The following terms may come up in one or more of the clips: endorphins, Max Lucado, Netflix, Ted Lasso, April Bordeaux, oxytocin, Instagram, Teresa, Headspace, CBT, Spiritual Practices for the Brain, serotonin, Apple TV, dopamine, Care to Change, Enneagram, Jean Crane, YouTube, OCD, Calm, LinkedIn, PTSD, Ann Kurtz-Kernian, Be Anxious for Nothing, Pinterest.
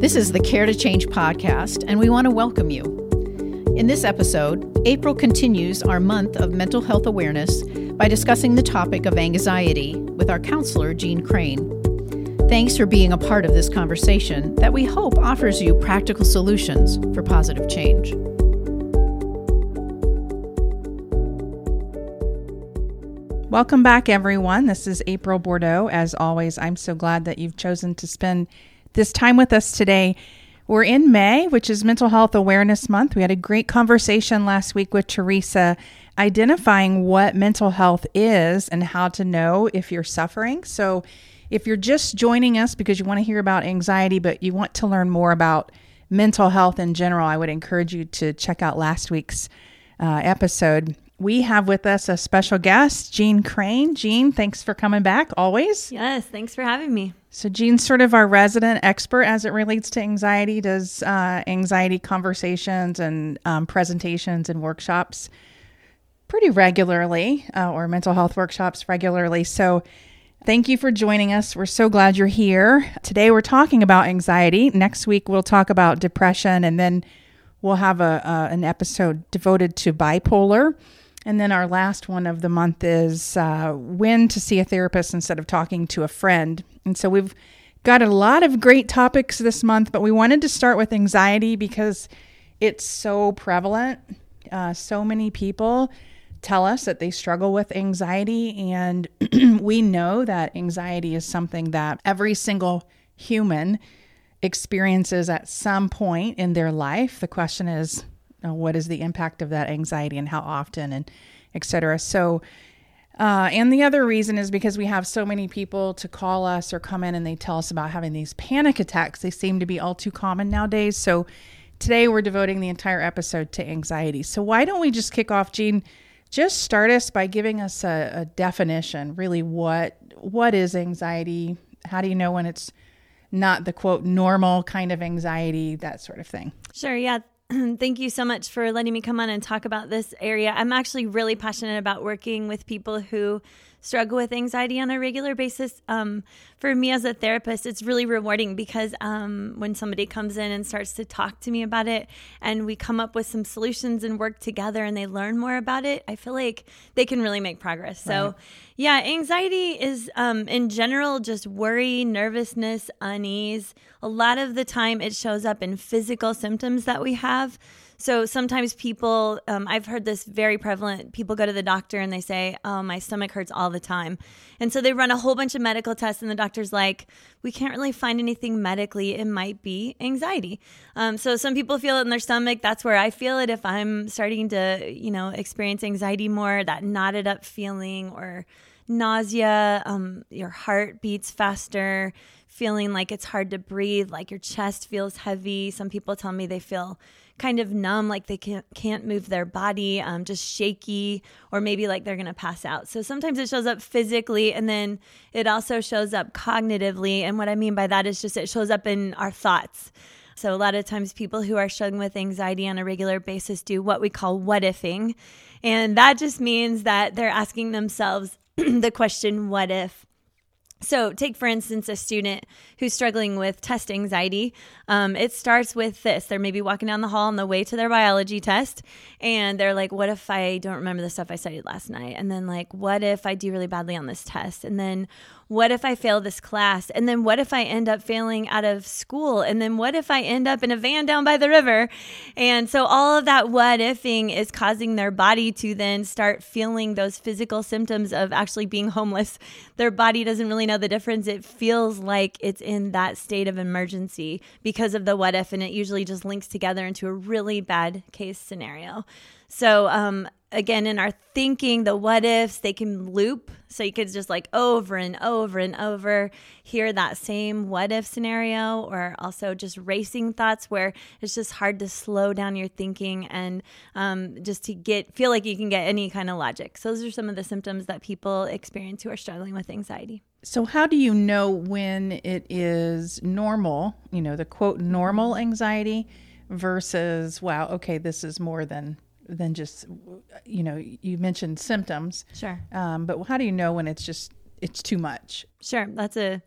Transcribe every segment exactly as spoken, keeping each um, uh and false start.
This is the Care to Change podcast, and we want to welcome you. In this episode, April continues our month of mental health awareness by discussing the topic of anxiety with our counselor, Jean Crane. Thanks for being a part of this conversation that we hope offers you practical solutions for positive change. Welcome back, everyone. This is April Bordeaux. As always, I'm so glad that you've chosen to spend this time with us today. We're in May, which is Mental Health Awareness Month. We had a great conversation last week with Teresa, identifying what mental health is and how to know if you're suffering. So if you're just joining us because you want to hear about anxiety, but you want to learn more about mental health in general, I would encourage you to check out last week's uh, episode. We have with us a special guest, Jean Crane. Jean, thanks for coming back, always. Yes, thanks for having me. So Jean's sort of our resident expert as it relates to anxiety, does uh, anxiety conversations and um, presentations and workshops pretty regularly, uh, or mental health workshops regularly. So thank you for joining us. We're so glad you're here. Today we're talking about anxiety. Next week we'll talk about depression, and then we'll have a uh, an episode devoted to bipolar. And then our last one of the month is uh, when to see a therapist instead of talking to a friend. And so we've got a lot of great topics this month, but we wanted to start with anxiety because it's so prevalent. Uh, so many people tell us that they struggle with anxiety, and we know that anxiety is something that every single human experiences at some point in their life. The question is, you know, what is the impact of that anxiety and how often, and et cetera. So, uh, and the other reason is because we have so many people to call us or come in and they tell us about having these panic attacks. They seem to be all too common nowadays. So today we're devoting the entire episode to anxiety. So why don't we just kick off, Jean? Just start us by giving us a, a definition, really. What what is anxiety? How do you know when it's not the, quote, normal kind of anxiety, that sort of thing? Sure, yeah. Thank you so much for letting me come on and talk about this area. I'm actually really passionate about working with people who struggle with anxiety on a regular basis. Um, for me as a therapist, it's really rewarding because um, when somebody comes in and starts to talk to me about it and we come up with some solutions and work together and they learn more about it, I feel like they can really make progress. Right. So yeah, anxiety is um, in general just worry, nervousness, unease. A lot of the time it shows up in physical symptoms that we have. So sometimes people, um, I've heard this very prevalent, people go to the doctor and they say, oh, my stomach hurts all the time. And so they run a whole bunch of medical tests and the doctor's like, we can't really find anything medically. It might be anxiety. Um, so some people feel it in their stomach. That's where I feel it. If I'm starting to, you know, experience anxiety more, that knotted up feeling or nausea, um, your heart beats faster, feeling like it's hard to breathe, like your chest feels heavy. Some people tell me they feel kind of numb, like they can't, can't move their body, um, just shaky, or maybe like they're going to pass out. So sometimes it shows up physically, and then it also shows up cognitively. And what I mean by that is just it shows up in our thoughts. So a lot of times people who are struggling with anxiety on a regular basis do what we call what-ifing. And that just means that they're asking themselves the question, what if? So take, for instance, a student who's struggling with test anxiety. Um, it starts with this. They're maybe walking down the hall on the way to their biology test, and they're like, what if I don't remember the stuff I studied last night? And then like, what if I do really badly on this test? And then what if I fail this class? And then what if I end up failing out of school? And then what if I end up in a van down by the river? And so all of that what-ifing is causing their body to then start feeling those physical symptoms of actually being homeless. Their body doesn't really know the difference. It feels like it's in that state of emergency because of the what if, and it usually just links together into a really bad case scenario. So um, again, in our thinking, the what ifs, they can loop. So you could just like over and over and over hear that same what if scenario, or also just racing thoughts where it's just hard to slow down your thinking and um, just to get feel like you can get any kind of logic. So those are some of the symptoms that people experience who are struggling with anxiety. So how do you know when it is normal, you know, the quote normal anxiety versus, wow, okay, this is more than than just, you know, you mentioned symptoms. Sure. Um, but how do you know when it's just, it's too much? Sure. That's a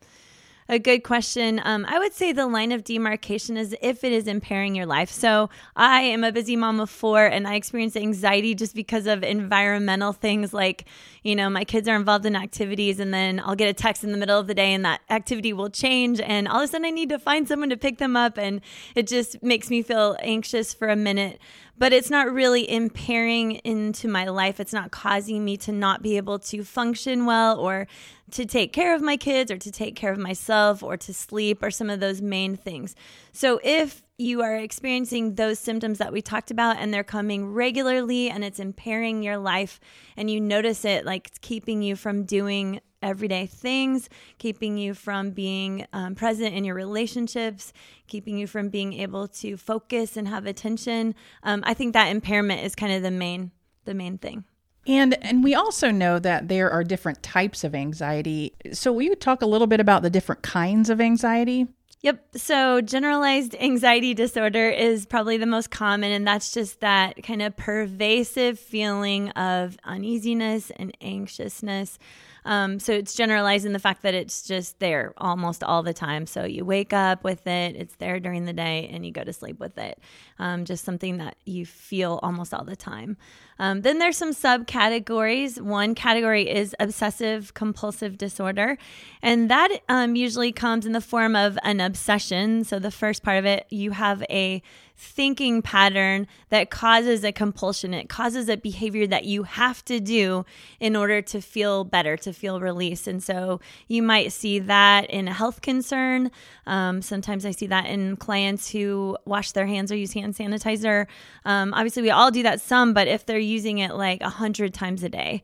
a good question. Um, I would say the line of demarcation is if it is impairing your life. So I am a busy mom of four, and I experience anxiety just because of environmental things like, you know, my kids are involved in activities, and then I'll get a text in the middle of the day and that activity will change, and all of a sudden I need to find someone to pick them up, and it just makes me feel anxious for a minute. But it's not really impairing into my life. It's not causing me to not be able to function well, or to take care of my kids, or to take care of myself, or to sleep, or some of those main things. So if you are experiencing those symptoms that we talked about and they're coming regularly and it's impairing your life and you notice it, like it's keeping you from doing everyday things, keeping you from being um, present in your relationships, keeping you from being able to focus and have attention. Um, I think that impairment is kind of the main, the main thing. And and we also know that there are different types of anxiety. So will you talk a little bit about the different kinds of anxiety? Yep. So generalized anxiety disorder is probably the most common, and that's just that kind of pervasive feeling of uneasiness and anxiousness. Um, so it's generalized in the fact that it's just there almost all the time. So you wake up with it, it's there during the day, and you go to sleep with it. Um, just something that you feel almost all the time. Um, then there's some subcategories. One category is obsessive compulsive disorder, and that um, usually comes in the form of an obsession. So the first part of it, you have a thinking pattern that causes a compulsion. It causes a behavior that you have to do in order to feel better, to feel release. And so you might see that in a health concern. Um, sometimes I see that in clients who wash their hands or use hand sanitizer. Um, obviously, we all do that some, but if they're using it like a hundred times a day,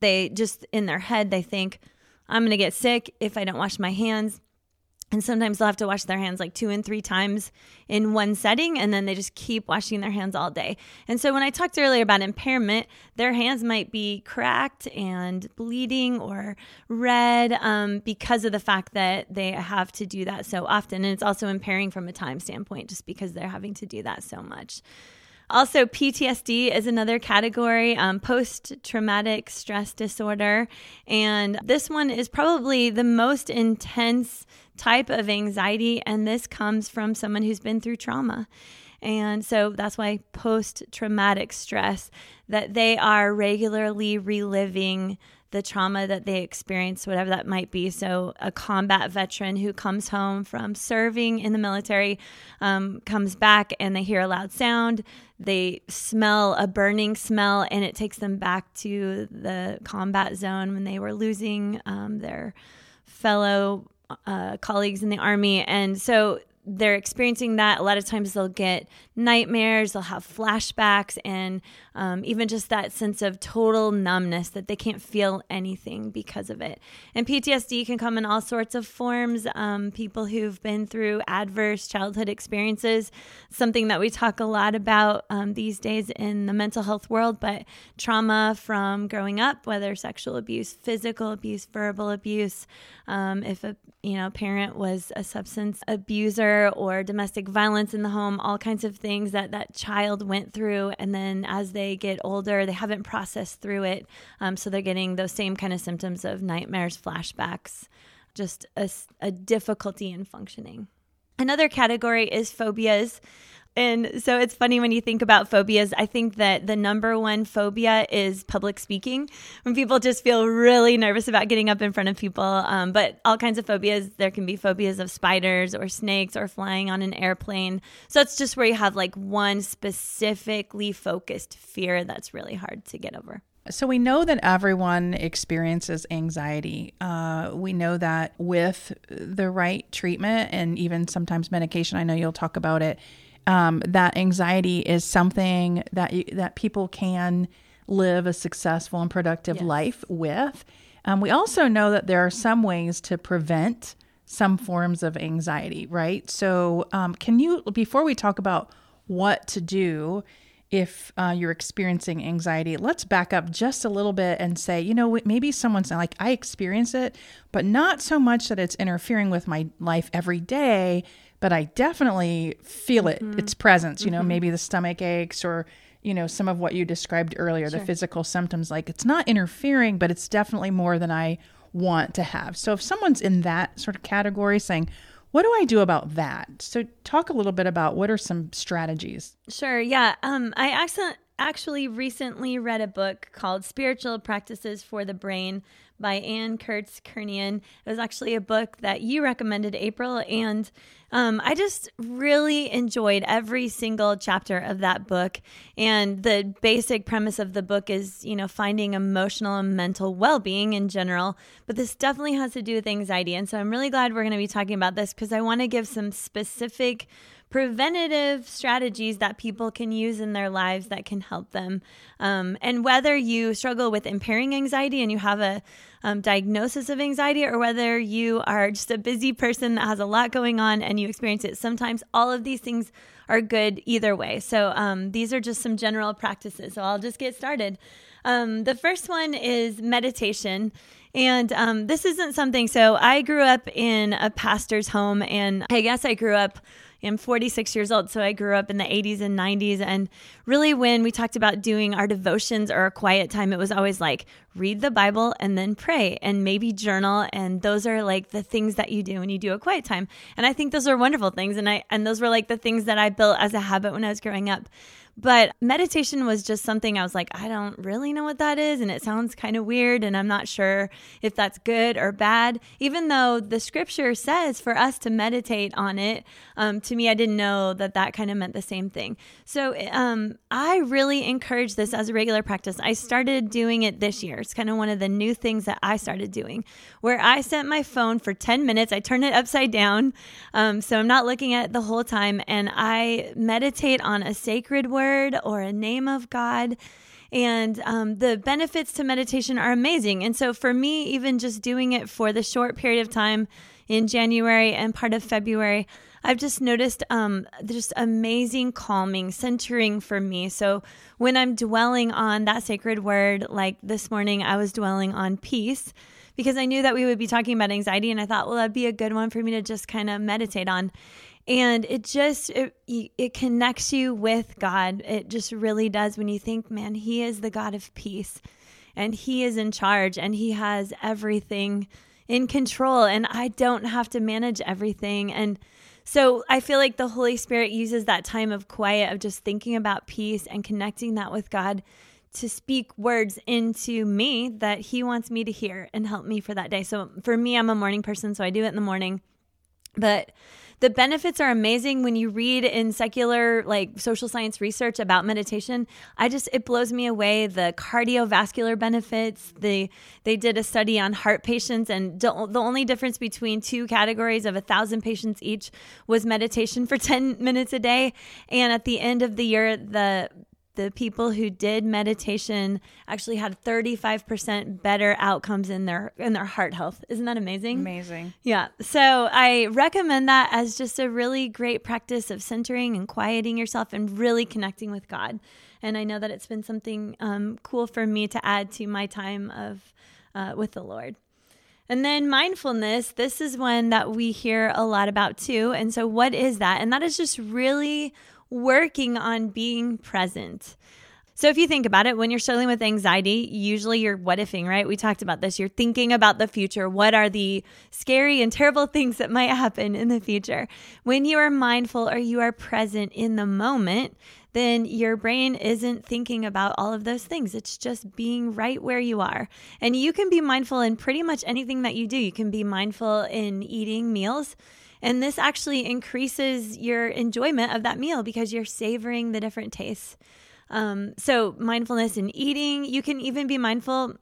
they just in their head, they think, I'm going to get sick if I don't wash my hands. And sometimes they'll have to wash their hands like two and three times in one setting, and then they just keep washing their hands all day. And so when I talked earlier about impairment, their hands might be cracked and bleeding or red um, because of the fact that they have to do that so often. And it's also impairing from a time standpoint just because they're having to do that so much. Also, P T S D is another category, um, post-traumatic stress disorder. And this one is probably the most intense type of anxiety, and this comes from someone who's been through trauma. And so that's why post-traumatic stress, that they are regularly reliving the trauma that they experienced, whatever that might be. So a combat veteran who comes home from serving in the military, um, comes back and they hear a loud sound, they smell a burning smell, and it takes them back to the combat zone when they were losing um, their fellow uh, colleagues in the Army. And so they're experiencing that. A lot of times they'll get nightmares, they'll have flashbacks, and um, even just that sense of total numbness that they can't feel anything because of it. And P T S D can come in all sorts of forms. Um, people who've been through adverse childhood experiences, something that we talk a lot about um, these days in the mental health world, but trauma from growing up, whether sexual abuse, physical abuse, verbal abuse, um, if a you know parent was a substance abuser, or domestic violence in the home, all kinds of things that that child went through. And then as they get older, they haven't processed through it. Um, so they're getting those same kind of symptoms of nightmares, flashbacks, just a, a difficulty in functioning. Another category is phobias. And so it's funny when you think about phobias, I think that the number one phobia is public speaking, when people just feel really nervous about getting up in front of people. Um, but all kinds of phobias, there can be phobias of spiders or snakes or flying on an airplane. So it's just where you have like one specifically focused fear that's really hard to get over. So we know that everyone experiences anxiety. Uh, we know that with the right treatment and even sometimes medication, I know you'll talk about it, Um, that anxiety is something that you, that people can live a successful and productive yes. life with. Um, we also know that there are some ways to prevent some forms of anxiety, right? So um, can you, before we talk about what to do if uh, you're experiencing anxiety, let's back up just a little bit and say, you know, maybe someone's like, I experience it, but not so much that it's interfering with my life every day, but I definitely feel it, mm-hmm. its presence, you know, mm-hmm. maybe the stomach aches or, you know, some of what you described earlier, sure. the physical symptoms, like it's not interfering, but it's definitely more than I want to have. So if someone's in that sort of category saying, what do I do about that? So talk a little bit about what are some strategies. Sure. Yeah. Um, I actually, actually recently read a book called Spiritual Practices for the Brain by Ann Kurtz-Kernian. It was actually a book that you recommended, April, and um, I just really enjoyed every single chapter of that book. And the basic premise of the book is, you know, finding emotional and mental well-being in general, but this definitely has to do with anxiety. And so I'm really glad we're going to be talking about this because I want to give some specific preventative strategies that people can use in their lives that can help them. Um, and whether you struggle with impairing anxiety and you have a Um, diagnosis of anxiety, or whether you are just a busy person that has a lot going on and you experience it sometimes, all of these things are good either way. So um, these are just some general practices. So I'll just get started. Um, the first one is meditation. And um, this isn't something, so I grew up in a pastor's home, and I guess I grew up I'm forty-six years old, so I grew up in the eighties and nineties, and really when we talked about doing our devotions or our quiet time, it was always like read the Bible and then pray and maybe journal, and those are like the things that you do when you do a quiet time. And I think those are wonderful things, and I and those were like the things that I built as a habit when I was growing up. But meditation was just something I was like, I don't really know what that is, and it sounds kind of weird, and I'm not sure if that's good or bad, even though the scripture says for us to meditate on it. Um, to me, I didn't know that that kind of meant the same thing. So um, I really encourage this as a regular practice. I started doing it this year. It's kind of one of the new things that I started doing, where I set my phone for ten minutes. I turn it upside down, um, so I'm not looking at it the whole time, and I meditate on a sacred word or a name of God. And um, the benefits to meditation are amazing. And so for me, even just doing it for the short period of time in January and part of February, I've just noticed um, just amazing calming, centering for me. So when I'm dwelling on that sacred word, like this morning, I was dwelling on peace because I knew that we would be talking about anxiety. And I thought, well, that'd be a good one for me to just kind of meditate on. And it just, it, it connects you with God. It just really does when you think, man, he is the God of peace and he is in charge and he has everything in control and I don't have to manage everything. And so I feel like the Holy Spirit uses that time of quiet of just thinking about peace and connecting that with God to speak words into me that he wants me to hear and help me for that day. So for me, I'm a morning person, so I do it in the morning. But the benefits are amazing when you read in secular, like social science research about meditation. I just, it blows me away. The cardiovascular benefits, the, they did a study on heart patients, and the only difference between two categories of a thousand patients each was meditation for ten minutes a day. And at the end of the year, the The people who did meditation actually had thirty-five percent better outcomes in their in their heart health. Isn't that amazing? Amazing. Yeah. So I recommend that as just a really great practice of centering and quieting yourself and really connecting with God. And I know that it's been something um, cool for me to add to my time of uh, with the Lord. And then mindfulness, this is one that we hear a lot about too. And so what is that? And that is just really working on being present. So if you think about it, when you're struggling with anxiety, usually you're what-ifing, right? We talked about this. You're thinking about the future. What are the scary and terrible things that might happen in the future? When you are mindful or you are present in the moment, then your brain isn't thinking about all of those things. It's just being right where you are. And you can be mindful in pretty much anything that you do. You can be mindful in eating meals. And this actually increases your enjoyment of that meal because you're savoring the different tastes. Um, so mindfulness in eating, you can even be mindful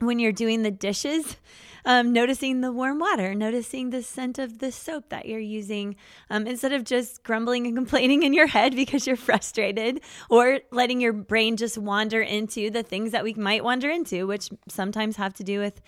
when you're doing the dishes, um, noticing the warm water, noticing the scent of the soap that you're using, um, instead of just grumbling and complaining in your head because you're frustrated, or letting your brain just wander into the things that we might wander into, which sometimes have to do with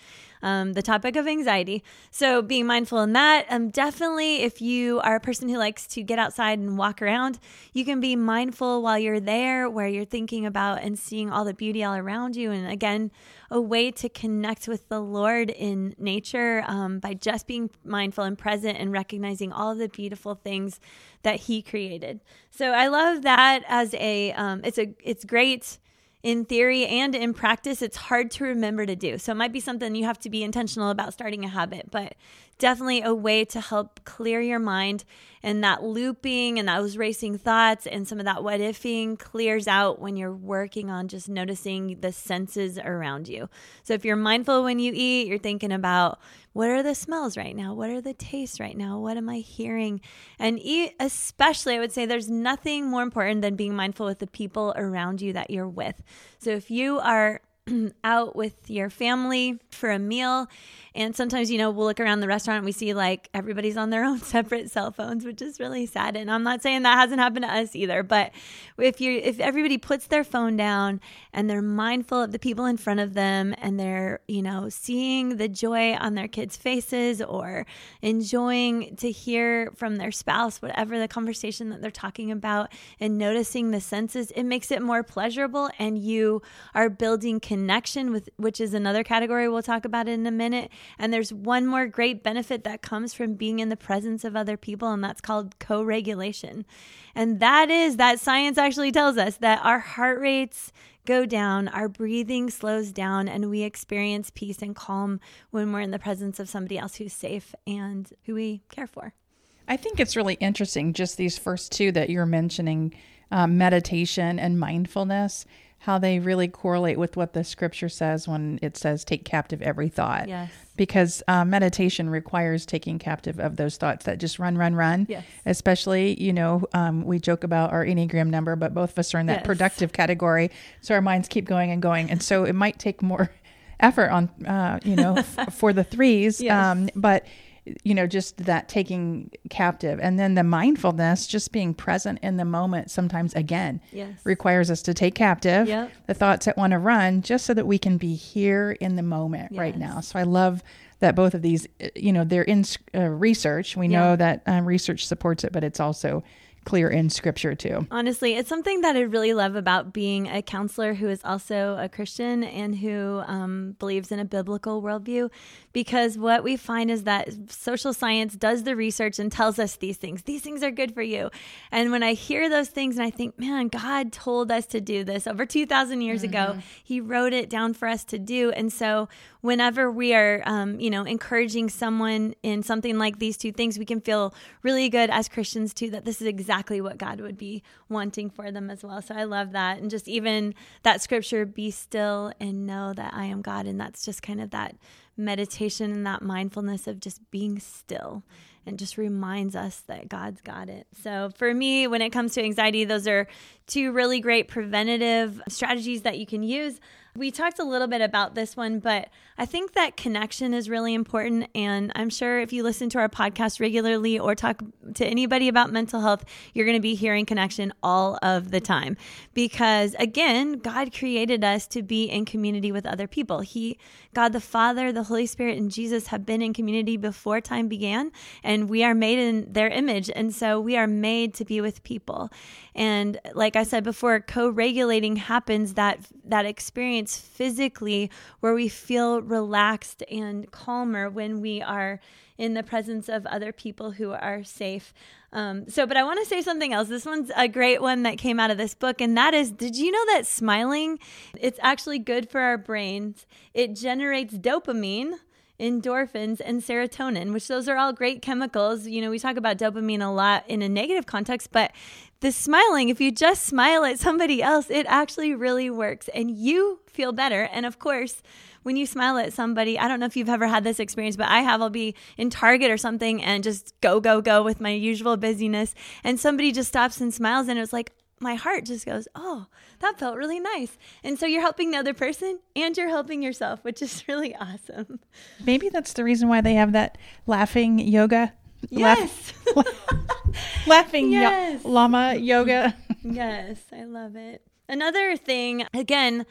um, the topic of anxiety. So being mindful in that, um, definitely if you are a person who likes to get outside and walk around, you can be mindful while you're there, where you're thinking about and seeing all the beauty all around you. And again, a way to connect with the Lord in nature um, by just being mindful and present and recognizing all the beautiful things that he created. So I love that as a, um, it's a, it's great in theory and in practice, it's hard to remember to do. So it might be something you have to be intentional about starting a habit, but definitely a way to help clear your mind, and that looping and those racing thoughts and some of that what ifing clears out when you're working on just noticing the senses around you. So if you're mindful when you eat, you're thinking about, what are the smells right now? What are the tastes right now? What am I hearing? And especially, I would say there's nothing more important than being mindful with the people around you that you're with. So if you are out with your family for a meal, and sometimes, you know, we'll look around the restaurant and we see like everybody's on their own separate cell phones, which is really sad. And I'm not saying that hasn't happened to us either, but if you if everybody puts their phone down and they're mindful of the people in front of them, and they're, you know, seeing the joy on their kids' faces, or enjoying to hear from their spouse whatever the conversation that they're talking about, and noticing the senses, it makes it more pleasurable, and you are building connection connection with, which is another category we'll talk about in a minute. And there's one more great benefit that comes from being in the presence of other people, and that's called co-regulation. And that is that science actually tells us that our heart rates go down, our breathing slows down, and we experience peace and calm when we're in the presence of somebody else who's safe and who we care for. I think it's really interesting, just these first two that you're mentioning, um, meditation and mindfulness, how they really correlate with what the scripture says when it says, take captive every thought. Yes. Because uh, meditation requires taking captive of those thoughts that just run, run, run. Yes. Especially, you know, um, we joke about our Enneagram number, but both of us are in that yes. productive category. So our minds keep going and going. And so it might take more effort on, uh, you know, f- for the threes. Yes. Um, but you know, just that taking captive. And then the mindfulness, just being present in the moment, sometimes again, yes. requires us to take captive yep. the thoughts that want to run, just so that we can be here in the moment yes. right now. So I love that both of these, you know, they're in uh, research. We yeah. know that um, research supports it, but it's also clear in scripture too. Honestly, it's something that I really love about being a counselor who is also a Christian and who um, believes in a biblical worldview, because what we find is that social science does the research and tells us these things. These things are good for you. And when I hear those things and I think, man, God told us to do this over two thousand years mm-hmm. ago. He wrote it down for us to do. And so whenever we are, um, you know, encouraging someone in something like these two things, we can feel really good as Christians too, that this is exactly exactly what God would be wanting for them as well. So I love that. And just even that scripture, be still and know that I am God. And that's just kind of that meditation and that mindfulness of just being still, and just reminds us that God's got it. So for me, when it comes to anxiety, those are two really great preventative strategies that you can use. We talked a little bit about this one, but I think that connection is really important. And I'm sure if you listen to our podcast regularly or talk to anybody about mental health, you're going to be hearing connection all of the time. Because again, God created us to be in community with other people. He, God the Father, the Holy Spirit, and Jesus have been in community before time began, and we are made in their image. And so we are made to be with people. And like I said before, co-regulating happens, that that experience physically where we feel relaxed and calmer when we are in the presence of other people who are safe. Um, so, but I want to say something else. This one's a great one that came out of this book, and that is, did you know that smiling, it's actually good for our brains? It generates dopamine, endorphins, and serotonin, which those are all great chemicals. You know, we talk about dopamine a lot in a negative context, but the smiling, if you just smile at somebody else, it actually really works, and you feel better. And of course, when you smile at somebody, I don't know if you've ever had this experience, but I have. I'll be in Target or something and just go, go, go with my usual busyness, and somebody just stops and smiles, and it's like, my heart just goes, oh, that felt really nice. And so you're helping the other person and you're helping yourself, which is really awesome. Maybe that's the reason why they have that laughing yoga. Yes. Laugh, laughing yes. Yo- llama yoga. Yes, I love it. Another thing, again,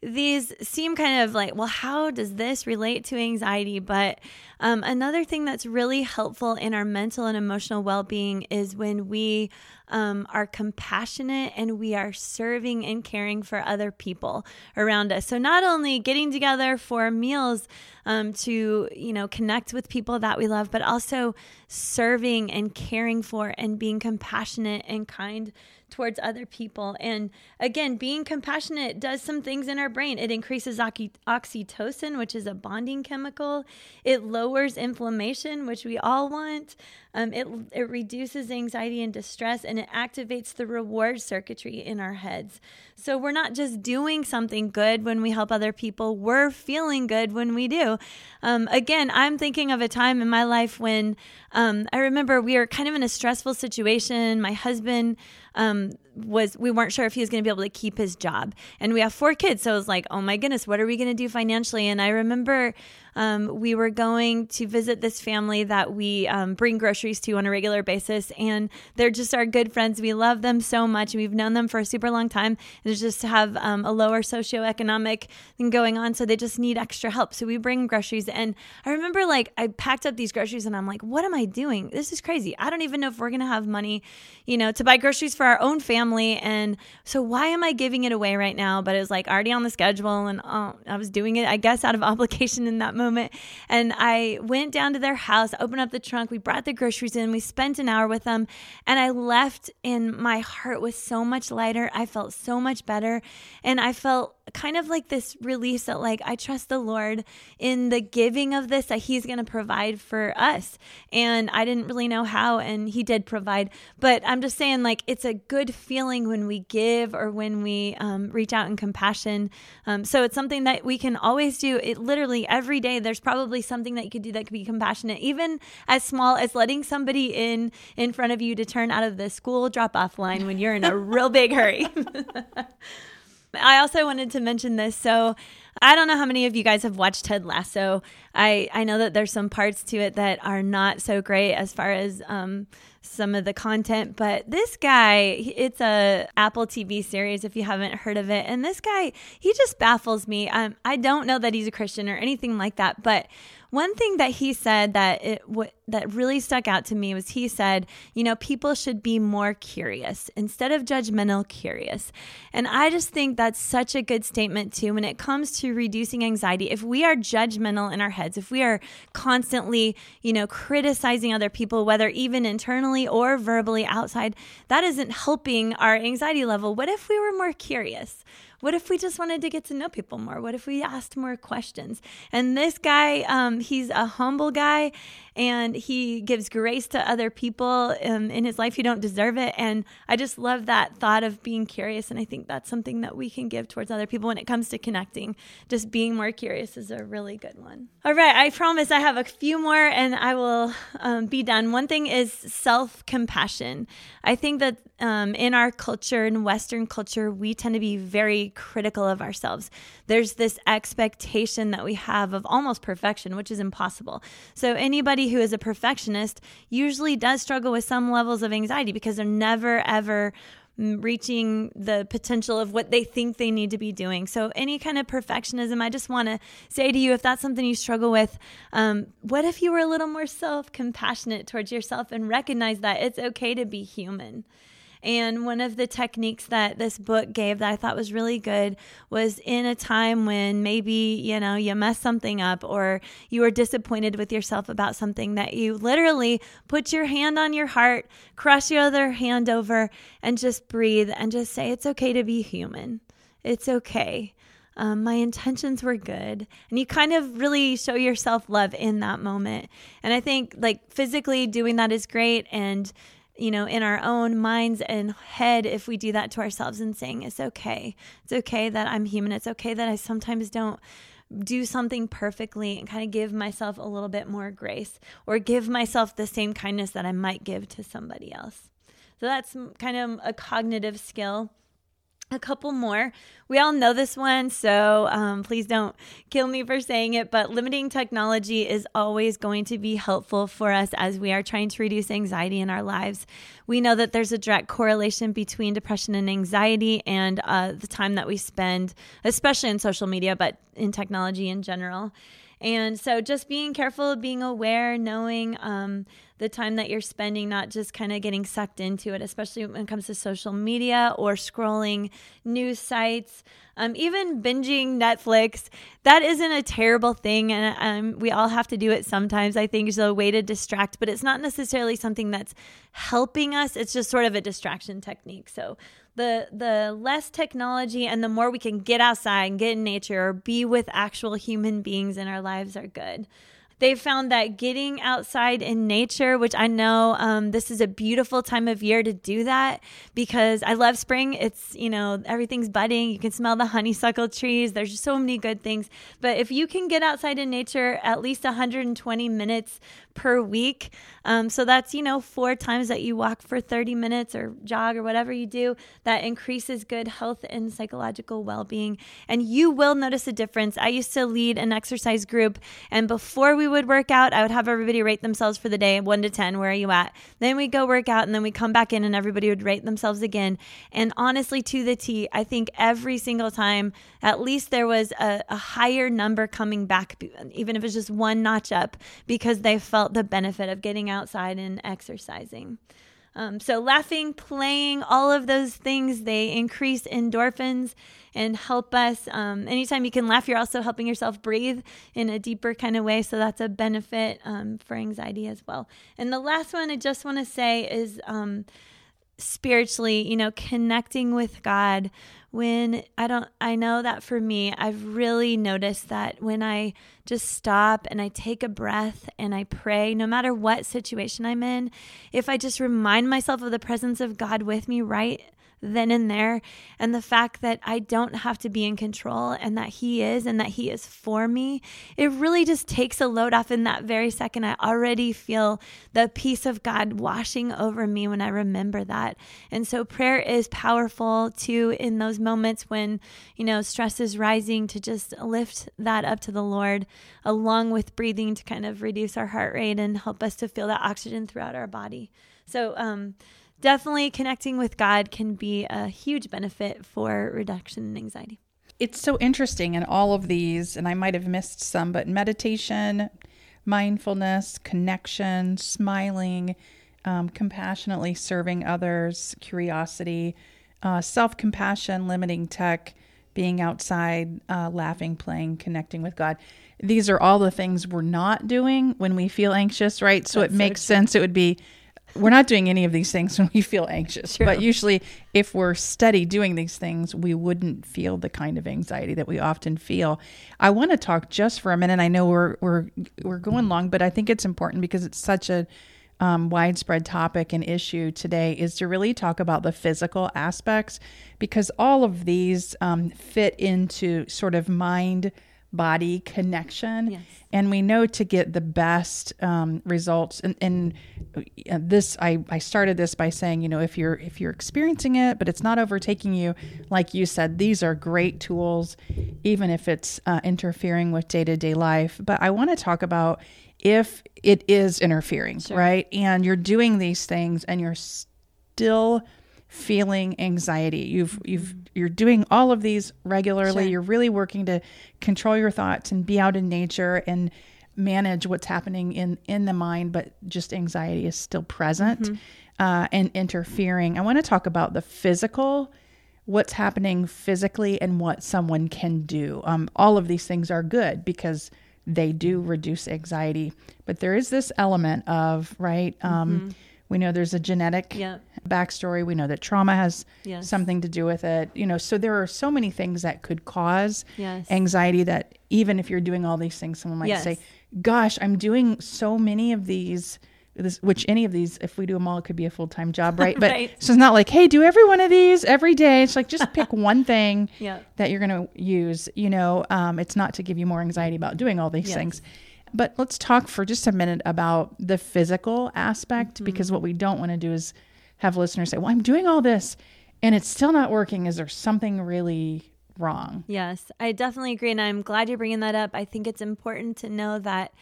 these seem kind of like, well, how does this relate to anxiety? But um, another thing that's really helpful in our mental and emotional well-being is when we um, are compassionate and we are serving and caring for other people around us. So not only getting together for meals um, to, you know, connect with people that we love, but also serving and caring for and being compassionate and kind towards other people. And again, being compassionate does some things in our brain. It increases oxytocin, which is a bonding chemical. It lowers inflammation, which we all want. Um, it, it reduces anxiety and distress, and it activates the reward circuitry in our heads. So we're not just doing something good when we help other people. We're feeling good when we do. Um, again, I'm thinking of a time in my life when um, I remember we were kind of in a stressful situation. My husband um, was, we weren't sure if he was going to be able to keep his job. And we have four kids. So it was like, oh my goodness, what are we going to do financially? And I remember um, we were going to visit this family that we um, bring groceries to on a regular basis. And they're just our good friends. We love them so much. We've known them for a super long time. And they just have um, a lower socioeconomic thing going on. So they just need extra help. So we bring groceries. And I remember like I packed up these groceries and I'm like, what am I doing? This is crazy. I don't even know if we're going to have money, you know, to buy groceries for our own family. And so why am I giving it away right now? But it was like already on the schedule, and oh, I was doing it, I guess, out of obligation in that moment. And I went down to their house, opened up the trunk, we brought the groceries in, we spent an hour with them, and I left, and my heart was so much lighter. I felt so much better. And I felt kind of like this release that like, I trust the Lord in the giving of this, that he's going to provide for us. And I didn't really know how, and he did provide, but I'm just saying like, it's a good feeling when we give or when we um, reach out in compassion. Um, so it's something that we can always do. It literally every day, there's probably something that you could do that could be compassionate, even as small as letting somebody in, in front of you to turn out of the school drop off line when you're in a real big hurry. I also wanted to mention this. So I don't know how many of you guys have watched Ted Lasso. I, I know that there's some parts to it that are not so great as far as um, some of the content, but this guy, it's a Apple T V series if you haven't heard of it. And this guy, he just baffles me. Um, I don't know that he's a Christian or anything like that, but one thing that he said that it w- that really stuck out to me was he said, you know, people should be more curious instead of judgmental curious. And I just think that's such a good statement too when it comes to reducing anxiety. If we are judgmental in our heads, if we are constantly, you know, criticizing other people, whether even internally or verbally outside, that isn't helping our anxiety level. What if we were more curious? What if we just wanted to get to know people more? What if we asked more questions? And this guy, um, he's a humble guy, and he gives grace to other people um, in his life who don't deserve it. And I just love that thought of being curious. And I think that's something that we can give towards other people when it comes to connecting. Just being more curious is a really good one. All right. I promise I have a few more and I will um, be done. One thing is self-compassion. I think that um, in our culture, in Western culture, we tend to be very critical of ourselves. There's this expectation that we have of almost perfection, which is impossible. So anybody who is a perfectionist usually does struggle with some levels of anxiety because they're never, ever reaching the potential of what they think they need to be doing. So any kind of perfectionism, I just want to say to you, if that's something you struggle with, um, what if you were a little more self-compassionate towards yourself and recognize that it's okay to be human? And one of the techniques that this book gave that I thought was really good was in a time when maybe, you know, you messed something up or you were disappointed with yourself about something, that you literally put your hand on your heart, cross your other hand over, and just breathe and just say, it's okay to be human. It's okay. Um, my intentions were good. And you kind of really show yourself love in that moment. And I think like physically doing that is great. And you know, in our own minds and head, if we do that to ourselves and saying, it's okay, it's okay that I'm human. It's okay that I sometimes don't do something perfectly, and kind of give myself a little bit more grace or give myself the same kindness that I might give to somebody else. So that's kind of a cognitive skill. A couple more. We all know this one, so um, please don't kill me for saying it, but limiting technology is always going to be helpful for us as we are trying to reduce anxiety in our lives. We know that there's a direct correlation between depression and anxiety and uh, the time that we spend, especially in social media, but in technology in general. And so just being careful, being aware, knowing um, the time that you're spending, not just kind of getting sucked into it, especially when it comes to social media or scrolling news sites, um, even binging Netflix. That isn't a terrible thing, and um, we all have to do it sometimes, I think, is a way to distract, but it's not necessarily something that's helping us. It's just sort of a distraction technique. So the the less technology and the more we can get outside and get in nature or be with actual human beings in our lives are good. They've found that getting outside in nature, which I know um, this is a beautiful time of year to do that because I love spring. It's, you know, everything's budding. You can smell the honeysuckle trees. There's just so many good things. But if you can get outside in nature at least one hundred twenty minutes per week, um, so that's, you know, four times that you walk for thirty minutes or jog or whatever you do, that increases good health and psychological well-being. And you will notice a difference. I used to lead an exercise group, and before we would work out, I would have everybody rate themselves for the day, one to ten, where are you at? Then we go work out, and then we come back in and everybody would rate themselves again. And honestly, to the T, I think every single time, at least there was a, a higher number coming back, even if it's just one notch up, because they felt the benefit of getting outside and exercising. Um, so laughing, playing, all of those things, they increase endorphins and help us. Um, anytime you can laugh, you're also helping yourself breathe in a deeper kind of way. So that's a benefit um, for anxiety as well. And the last one I just want to say is um, spiritually, you know, connecting with God. When I don't, I know that for me, I've really noticed that when I just stop and I take a breath and I pray, no matter what situation I'm in, if I just remind myself of the presence of God with me right then and there, and the fact that I don't have to be in control and that He is and that He is for me, it really just takes a load off in that very second. I already feel the peace of God washing over me when I remember that. And so prayer is powerful too in those moments when, you know, stress is rising, to just lift that up to the Lord, along with breathing to kind of reduce our heart rate and help us to feel that oxygen throughout our body. So um, definitely connecting with God can be a huge benefit for reduction in anxiety. It's so interesting in all of these, and I might have missed some, but meditation, mindfulness, connection, smiling, um, compassionately serving others, curiosity, Uh, self-compassion, limiting tech, being outside, uh, laughing, playing, connecting with God. These are all the things we're not doing when we feel anxious, right? So That's it makes so sense. It would be, we're not doing any of these things when we feel anxious. True. But usually if we're steady doing these things, we wouldn't feel the kind of anxiety that we often feel. I want to talk just for a minute. I know we're we're we're going long, but I think it's important because it's such a Um, widespread topic and issue today, is to really talk about the physical aspects, because all of these um, fit into sort of mind-body connection. Yes. And we know to get the best um, results. And, and this, I, I started this by saying, you know, if you're if you're experiencing it, but it's not overtaking you, like you said, these are great tools, even if it's uh, interfering with day-to-day life. But I want to talk about if it is interfering, sure, right? And you're doing these things and you're still feeling anxiety. You've, you've, you're doing all of these regularly. Sure. You're really working to control your thoughts and be out in nature and manage what's happening in, in the mind, but just anxiety is still present, mm-hmm. uh, and interfering. I want to talk about the physical, what's happening physically and what someone can do. Um, all of these things are good because they do reduce anxiety, but there is this element of, right, um, mm-hmm. we know there's a genetic yep. backstory. We know that trauma has yes. something to do with it. You know, so there are so many things that could cause yes. anxiety that even if you're doing all these things, someone might yes. say, gosh, I'm doing so many of these, this, which any of these, if we do them all, it could be a full-time job, right? But right. So it's not like, hey, do every one of these every day. It's like, just pick one thing yep. that you're going to use. You know, um, it's not to give you more anxiety about doing all these yes. things. But let's talk for just a minute about the physical aspect, mm-hmm. because what we don't want to do is have listeners say, well, I'm doing all this and it's still not working. Is there something really wrong? Yes, I definitely agree. And I'm glad you're bringing that up. I think it's important to know that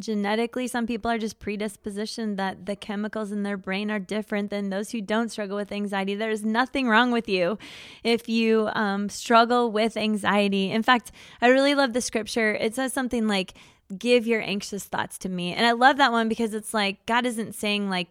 Genetically, some people are just predispositioned that the chemicals in their brain are different than those who don't struggle with anxiety. There is nothing wrong with you if you um, struggle with anxiety. In fact, I really love the scripture. It says something like, give your anxious thoughts to me. And I love that one because it's like, God isn't saying like,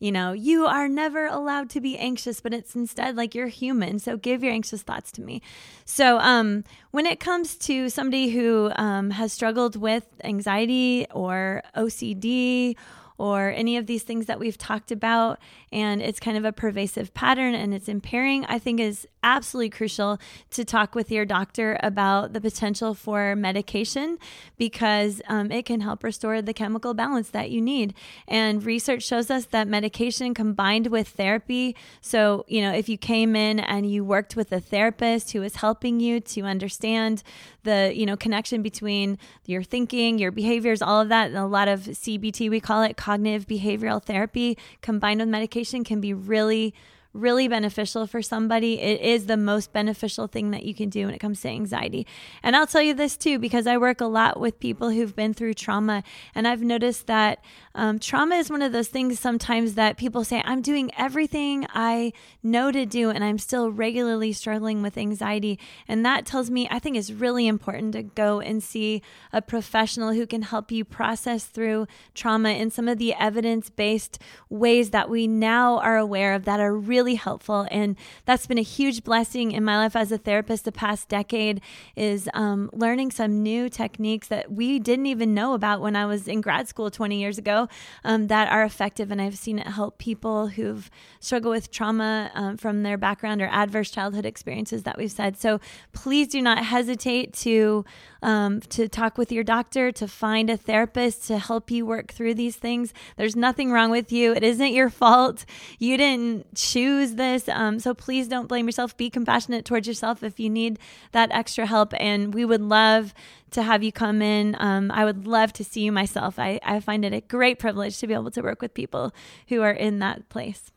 you know, you are never allowed to be anxious, but it's instead like you're human. So give your anxious thoughts to me. So um, when it comes to somebody who um, has struggled with anxiety or O C D or any of these things that we've talked about, and it's kind of a pervasive pattern and it's impairing, I think is absolutely crucial to talk with your doctor about the potential for medication, because um, it can help restore the chemical balance that you need. And research shows us that medication combined with therapy, so you know, if you came in and you worked with a therapist who is helping you to understand the you know connection between your thinking, your behaviors, all of that, and a lot of C B T, we call it, cognitive behavioral therapy, combined with medication can be really, really beneficial for somebody. It is the most beneficial thing that you can do when it comes to anxiety. And I'll tell you this too, because I work a lot with people who've been through trauma, and I've noticed that um, trauma is one of those things sometimes that people say, I'm doing everything I know to do and I'm still regularly struggling with anxiety. And that tells me, I think it's really important to go and see a professional who can help you process through trauma in some of the evidence-based ways that we now are aware of that are really helpful. And that's been a huge blessing in my life as a therapist the past decade, is um, learning some new techniques that we didn't even know about when I was in grad school twenty years ago um, that are effective. And I've seen it help people who've struggled with trauma um, from their background or adverse childhood experiences that we've said. So please do not hesitate to um, to talk with your doctor, to find a therapist to help you work through these things. There's nothing wrong with you. It isn't your fault. You didn't choose this. Um, so please don't blame yourself. Be compassionate towards yourself if you need that extra help. And we would love to have you come in. Um, I would love to see you myself. I, I find it a great privilege to be able to work with people who are in that place.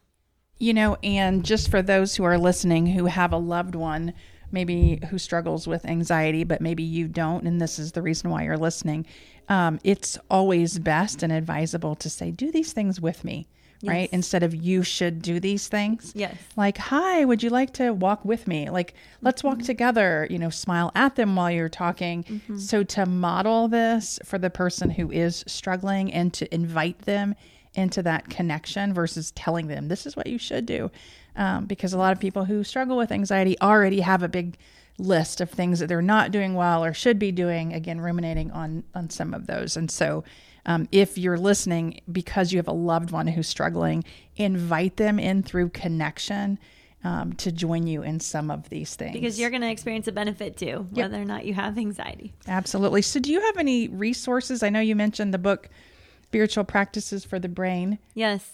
You know, and just for those who are listening who have a loved one, maybe who struggles with anxiety, but maybe you don't, and this is the reason why you're listening, um, it's always best and advisable to say, do these things with me, yes. Right? Instead of you should do these things. Yes. Like, hi, would you like to walk with me? Like, let's mm-hmm. walk together, you know, smile at them while you're talking. Mm-hmm. So to model this for the person who is struggling and to invite them into that connection versus telling them this is what you should do. Um, because a lot of people who struggle with anxiety already have a big list of things that they're not doing well or should be doing, again, ruminating on, on some of those. And so um, if you're listening, because you have a loved one who's struggling, invite them in through connection um, to join you in some of these things. Because you're going to experience a benefit too, yep. whether or not you have anxiety. Absolutely. So do you have any resources? I know you mentioned the book, Spiritual Practices for the Brain. Yes.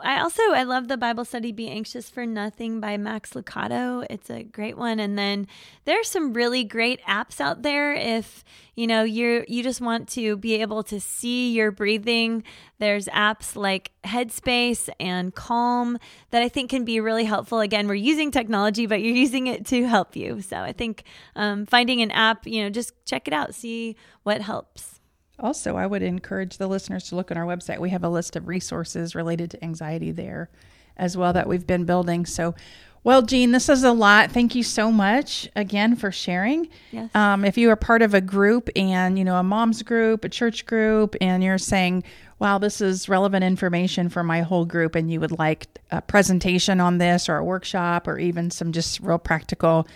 I also, I love the Bible study, Be Anxious for Nothing by Max Lucado. It's a great one. And then there's some really great apps out there. If, you know, you you just want to be able to see your breathing, there's apps like Headspace and Calm that I think can be really helpful. Again, we're using technology, but you're using it to help you. So I think um, finding an app, you know, just check it out, see what helps. Also, I would encourage the listeners to look on our website. We have a list of resources related to anxiety there as well that we've been building. So, well, Jean, this is a lot. Thank you so much again for sharing. Yes. Um, if you are part of a group and, you know, a mom's group, a church group, and you're saying, wow, this is relevant information for my whole group, and you would like a presentation on this or a workshop or even some just real practical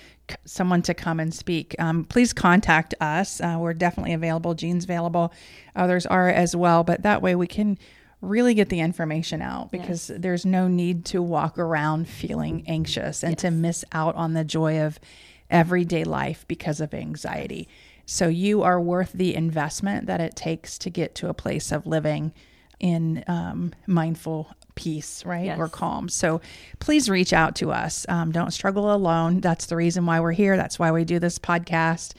someone to come and speak, um, please contact us. Uh, we're definitely available. Jean's available. Others are as well. But that way we can really get the information out, because yes. there's no need to walk around feeling anxious and yes. to miss out on the joy of everyday life because of anxiety. So you are worth the investment that it takes to get to a place of living in um, mindful peace, right? Yes. Or calm. So please reach out to us. Um, don't struggle alone. That's the reason why we're here. That's why we do this podcast.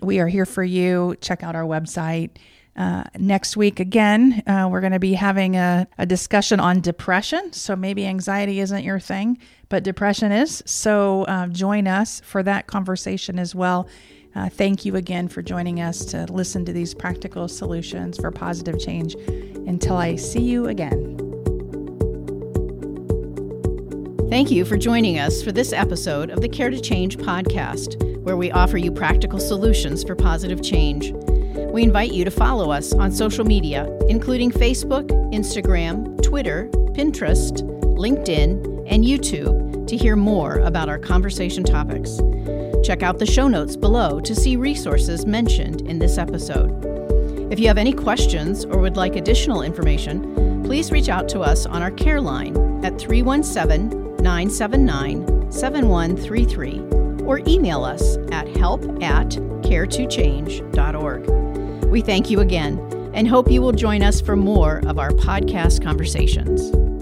We are here for you. Check out our website. Uh, next week, again, uh, we're going to be having a, a discussion on depression. So maybe anxiety isn't your thing, but depression is. So uh, join us for that conversation as well. Uh, thank you again for joining us to listen to these practical solutions for positive change. Until I see you again. Thank you for joining us for this episode of the Care to Change podcast, where we offer you practical solutions for positive change. We invite you to follow us on social media, including Facebook, Instagram, Twitter, Pinterest, LinkedIn, and YouTube, to hear more about our conversation topics. Check out the show notes below to see resources mentioned in this episode. If you have any questions or would like additional information, please reach out to us on our care line at three one seven, nine seven nine, seven one three three or email us at help at care to change dot org. We thank you again and hope you will join us for more of our podcast conversations.